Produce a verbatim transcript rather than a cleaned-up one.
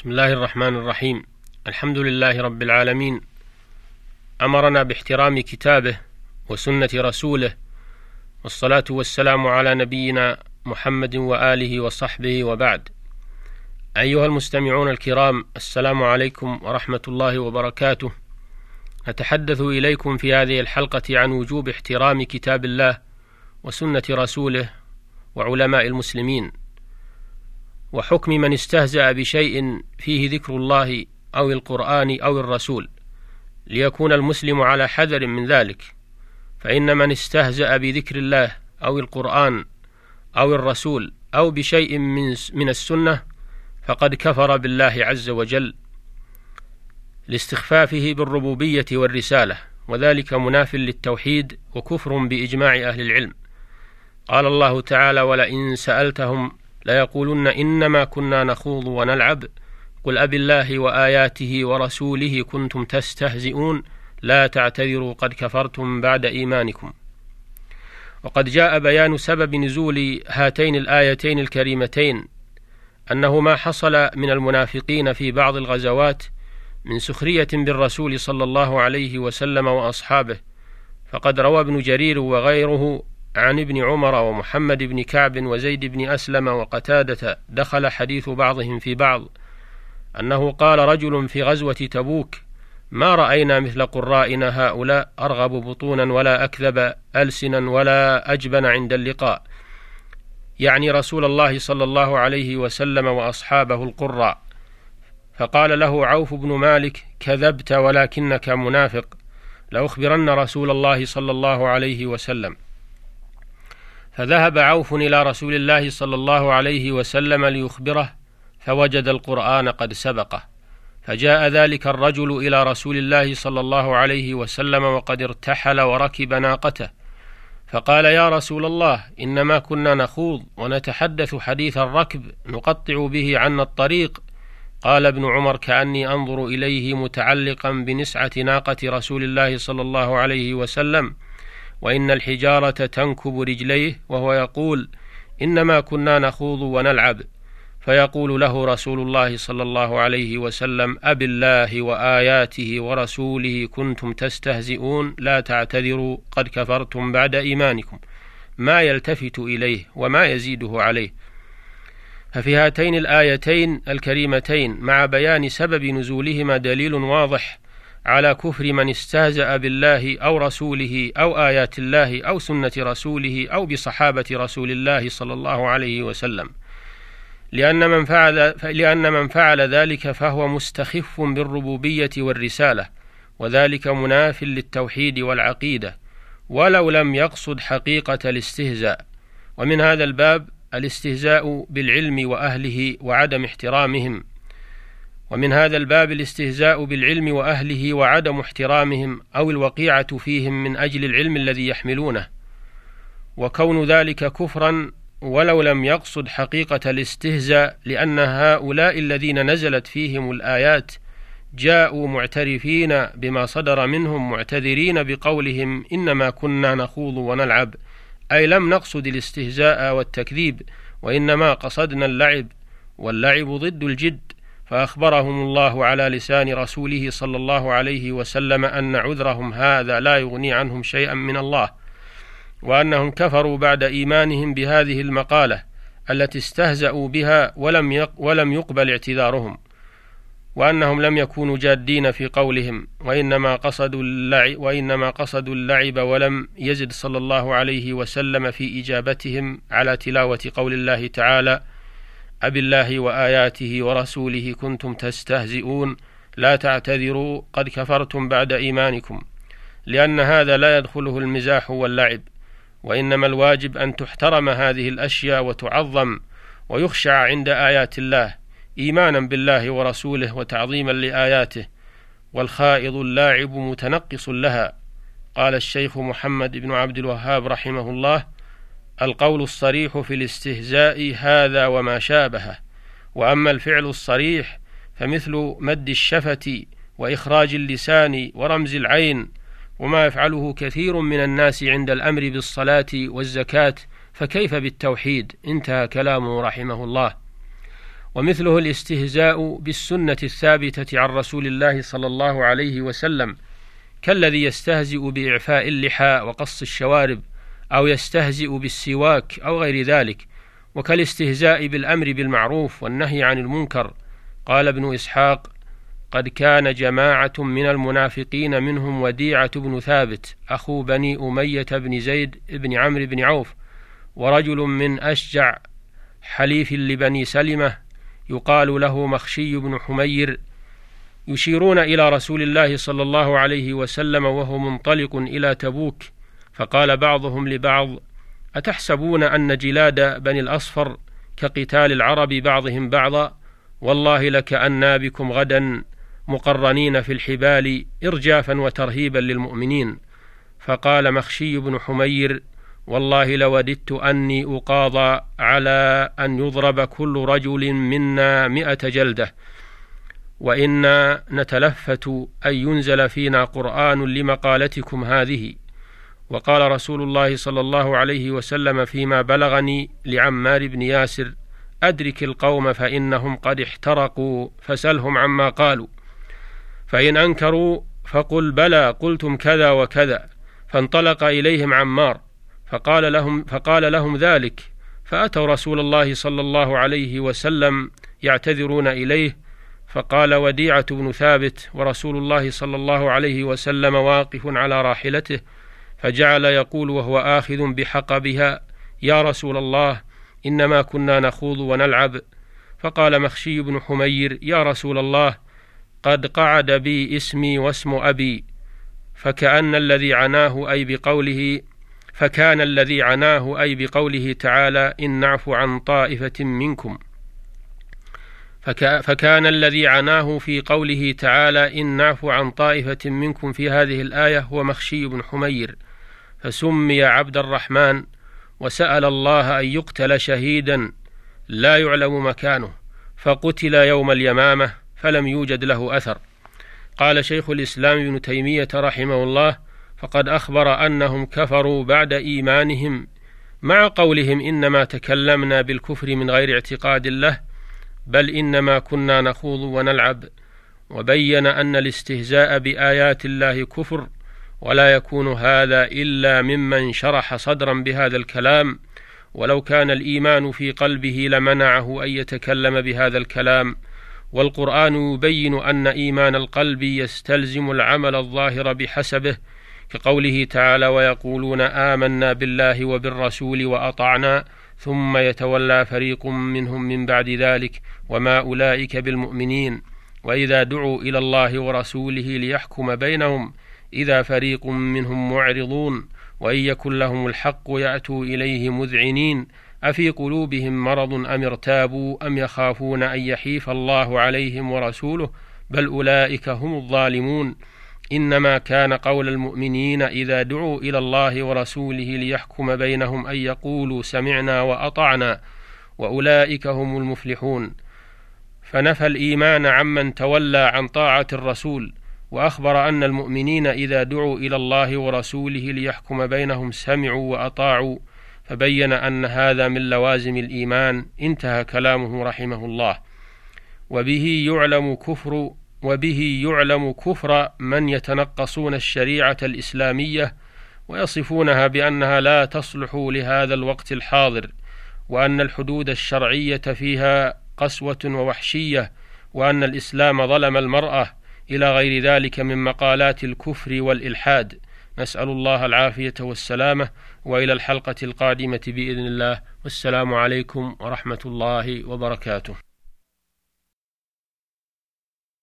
بسم الله الرحمن الرحيم. الحمد لله رب العالمين، أمرنا باحترام كتابه وسنة رسوله، والصلاة والسلام على نبينا محمد وآله وصحبه، وبعد. أيها المستمعون الكرام، السلام عليكم ورحمة الله وبركاته. نتحدث إليكم في هذه الحلقة عن وجوب احترام كتاب الله وسنة رسوله وعلماء المسلمين، وحكم من استهزأ بشيء فيه ذكر الله أو القرآن أو الرسول، ليكون المسلم على حذر من ذلك، فإن من استهزأ بذكر الله أو القرآن أو الرسول أو بشيء من السنة فقد كفر بالله عز وجل، لاستخفافه بالربوبية والرسالة، وذلك مناف للتوحيد وكفر بإجماع أهل العلم. قال الله تعالى: ولئن سألتهم ليقولن إنما كنا نخوض ونلعب، قل أبي الله وآياته ورسوله كنتم تستهزئون، لا تعتذروا قد كفرتم بعد إيمانكم. وقد جاء بيان سبب نزول هاتين الآيتين الكريمتين، أنه ما حصل من المنافقين في بعض الغزوات من سخرية بالرسول صلى الله عليه وسلم وأصحابه، فقد روى ابن جرير وغيره عن ابن عمر ومحمد بن كعب وزيد بن أسلم وقتادة، دخل حديث بعضهم في بعض، أنه قال رجل في غزوة تبوك: ما رأينا مثل قرائنا هؤلاء، أرغب بطونا ولا أكذب ألسنا ولا أجبن عند اللقاء، يعني رسول الله صلى الله عليه وسلم وأصحابه القراء. فقال له عوف بن مالك: كذبت ولكنك منافق، لأخبرن رسول الله صلى الله عليه وسلم. فذهب عوف إلى رسول الله صلى الله عليه وسلم ليخبره، فوجد القرآن قد سبقه، فجاء ذلك الرجل إلى رسول الله صلى الله عليه وسلم وقد ارتحل وركب ناقته، فقال: يا رسول الله، إنما كنا نخوض ونتحدث حديث الركب نقطع به عنا الطريق. قال ابن عمر: كأني أنظر إليه متعلقا بنسعة ناقة رسول الله صلى الله عليه وسلم، وإن الحجارة تنكب رجليه، وهو يقول: إنما كنا نخوض ونلعب، فيقول له رسول الله صلى الله عليه وسلم: أبي الله وآياته ورسوله كنتم تستهزئون، لا تعتذروا قد كفرتم بعد إيمانكم، ما يلتفت إليه وما يزيده عليه. ففي هاتين الآيتين الكريمتين مع بيان سبب نزولهما دليل واضح على كفر من استهزأ بالله أو رسوله أو آيات الله أو سنة رسوله أو بصحابة رسول الله صلى الله عليه وسلم، لأن من فعل, لأن من فعل ذلك فهو مستخف بالربوبية والرسالة، وذلك مناف للتوحيد والعقيدة، ولو لم يقصد حقيقة الاستهزاء. ومن هذا الباب الاستهزاء بالعلم وأهله وعدم احترامهم، ومن هذا الباب الاستهزاء بالعلم وأهله وعدم احترامهم، أو الوقيعة فيهم من أجل العلم الذي يحملونه، وكون ذلك كفرا ولو لم يقصد حقيقة الاستهزاء، لأن هؤلاء الذين نزلت فيهم الآيات جاءوا معترفين بما صدر منهم، معتذرين بقولهم: إنما كنا نخوض ونلعب، أي لم نقصد الاستهزاء والتكذيب، وإنما قصدنا اللعب، واللعب ضد الجد. فأخبرهم الله على لسان رسوله صلى الله عليه وسلم أن عذرهم هذا لا يغني عنهم شيئا من الله، وأنهم كفروا بعد إيمانهم بهذه المقالة التي استهزأوا بها ولم يقبل اعتذارهم، وأنهم لم يكونوا جادين في قولهم، وإنما قصدوا اللعب, وإنما قصدوا اللعب ولم يزد صلى الله عليه وسلم في إجابتهم على تلاوة قول الله تعالى: أبي الله وآياته ورسوله كنتم تستهزئون، لا تعتذروا قد كفرتم بعد إيمانكم، لأن هذا لا يدخله المزاح واللعب، وإنما الواجب أن تحترم هذه الأشياء وتعظم ويخشع عند آيات الله، إيمانا بالله ورسوله وتعظيما لآياته، والخائض اللاعب متنقص لها. قال الشيخ محمد بن عبد الوهاب رحمه الله: القول الصريح في الاستهزاء هذا وما شابهه، وأما الفعل الصريح فمثل مد الشفة وإخراج اللسان ورمز العين، وما يفعله كثير من الناس عند الأمر بالصلاة والزكاة، فكيف بالتوحيد؟ انتهى كلامه رحمه الله. ومثله الاستهزاء بالسنة الثابتة عن رسول الله صلى الله عليه وسلم، كالذي يستهزئ بإعفاء اللحى وقص الشوارب، أو يستهزئ بالسواك أو غير ذلك، وكالاستهزاء بالأمر بالمعروف والنهي عن المنكر. قال ابن إسحاق: قد كان جماعة من المنافقين منهم وديعة بن ثابت أخو بني أمية بن زيد بن عمرو بن عوف، ورجل من أشجع حليف لبني سلمة يقال له مخشي بن حمير، يشيرون إلى رسول الله صلى الله عليه وسلم وهو منطلق إلى تبوك، فقال بعضهم لبعض: أتحسبون أن جلاد بني الأصفر كقتال العرب بعضهم بعضا؟ والله لكأنا بكم غدا مقرنين في الحبال، إرجافا وترهيبا للمؤمنين. فقال مخشي بن حمير: والله لوددت أني أقاضى على أن يضرب كل رجل منا مئة جلدة، وإنا نتلفت أن ينزل فينا قرآن لمقالتكم هذه. وقال رسول الله صلى الله عليه وسلم فيما بلغني لعمار بن ياسر: أدرك القوم فإنهم قد احترقوا فسلهم عما قالوا، فإن أنكروا فقل بلى قلتم كذا وكذا. فانطلق إليهم عمار فقال لهم, فقال لهم ذلك، فأتوا رسول الله صلى الله عليه وسلم يعتذرون إليه، فقال وديعة بن ثابت ورسول الله صلى الله عليه وسلم واقف على راحلته، فجعل يقول وهو آخذ بحقبها: يا رسول الله، إنما كنا نخوض ونلعب. فقال مخشي بن حمير: يا رسول الله، قد قعد بي اسمي واسم أبي. فكأن الذي عناه أي بقوله فكان الذي عناه أي بقوله تعالى: إن نعف عن طائفة منكم. فك فكان الذي عناه في قوله تعالى: إن نعف عن طائفة منكم في هذه الآية هو مخشي بن حمير، فسمي عبد الرحمن، وسأل الله أن يقتل شهيدا لا يعلم مكانه، فقتل يوم اليمامة فلم يوجد له أثر. قال شيخ الإسلام ابن تيمية رحمه الله: فقد أخبر أنهم كفروا بعد إيمانهم، مع قولهم: إنما تكلمنا بالكفر من غير اعتقاد له، بل إنما كنا نخوض ونلعب. وبين أن الاستهزاء بآيات الله كفر، ولا يكون هذا إلا ممن شرح صدرا بهذا الكلام، ولو كان الإيمان في قلبه لمنعه أن يتكلم بهذا الكلام. والقرآن يبين أن إيمان القلب يستلزم العمل الظاهر بحسبه، كقوله تعالى: ويقولون آمنا بالله وبالرسول وأطعنا ثم يتولى فريق منهم من بعد ذلك وما أولئك بالمؤمنين، وإذا دعوا إلى الله ورسوله ليحكم بينهم إذا فريق منهم معرضون، وإن يكن لهم الحق يأتوا إليه مذعنين، أفي قلوبهم مرض أم ارتابوا أم يخافون أن يحيف الله عليهم ورسوله، بل أولئك هم الظالمون. إنما كان قول المؤمنين إذا دعوا إلى الله ورسوله ليحكم بينهم أن يقولوا سمعنا وأطعنا، وأولئك هم المفلحون. فنفى الإيمان عمن تولى عن طاعة الرسول، وأخبر أن المؤمنين إذا دعوا إلى الله ورسوله ليحكم بينهم سمعوا وأطاعوا، فبين أن هذا من لوازم الإيمان. انتهى كلامه رحمه الله. وبه يعلم كفر وبه يعلم كفر من يتنقصون الشريعة الإسلامية ويصفونها بأنها لا تصلح لهذا الوقت الحاضر، وأن الحدود الشرعية فيها قسوة ووحشية، وأن الإسلام ظلم المرأة، إلى غير ذلك من مقالات الكفر والإلحاد. نسأل الله العافية والسلامة، وإلى الحلقة القادمة بإذن الله، والسلام عليكم ورحمة الله وبركاته.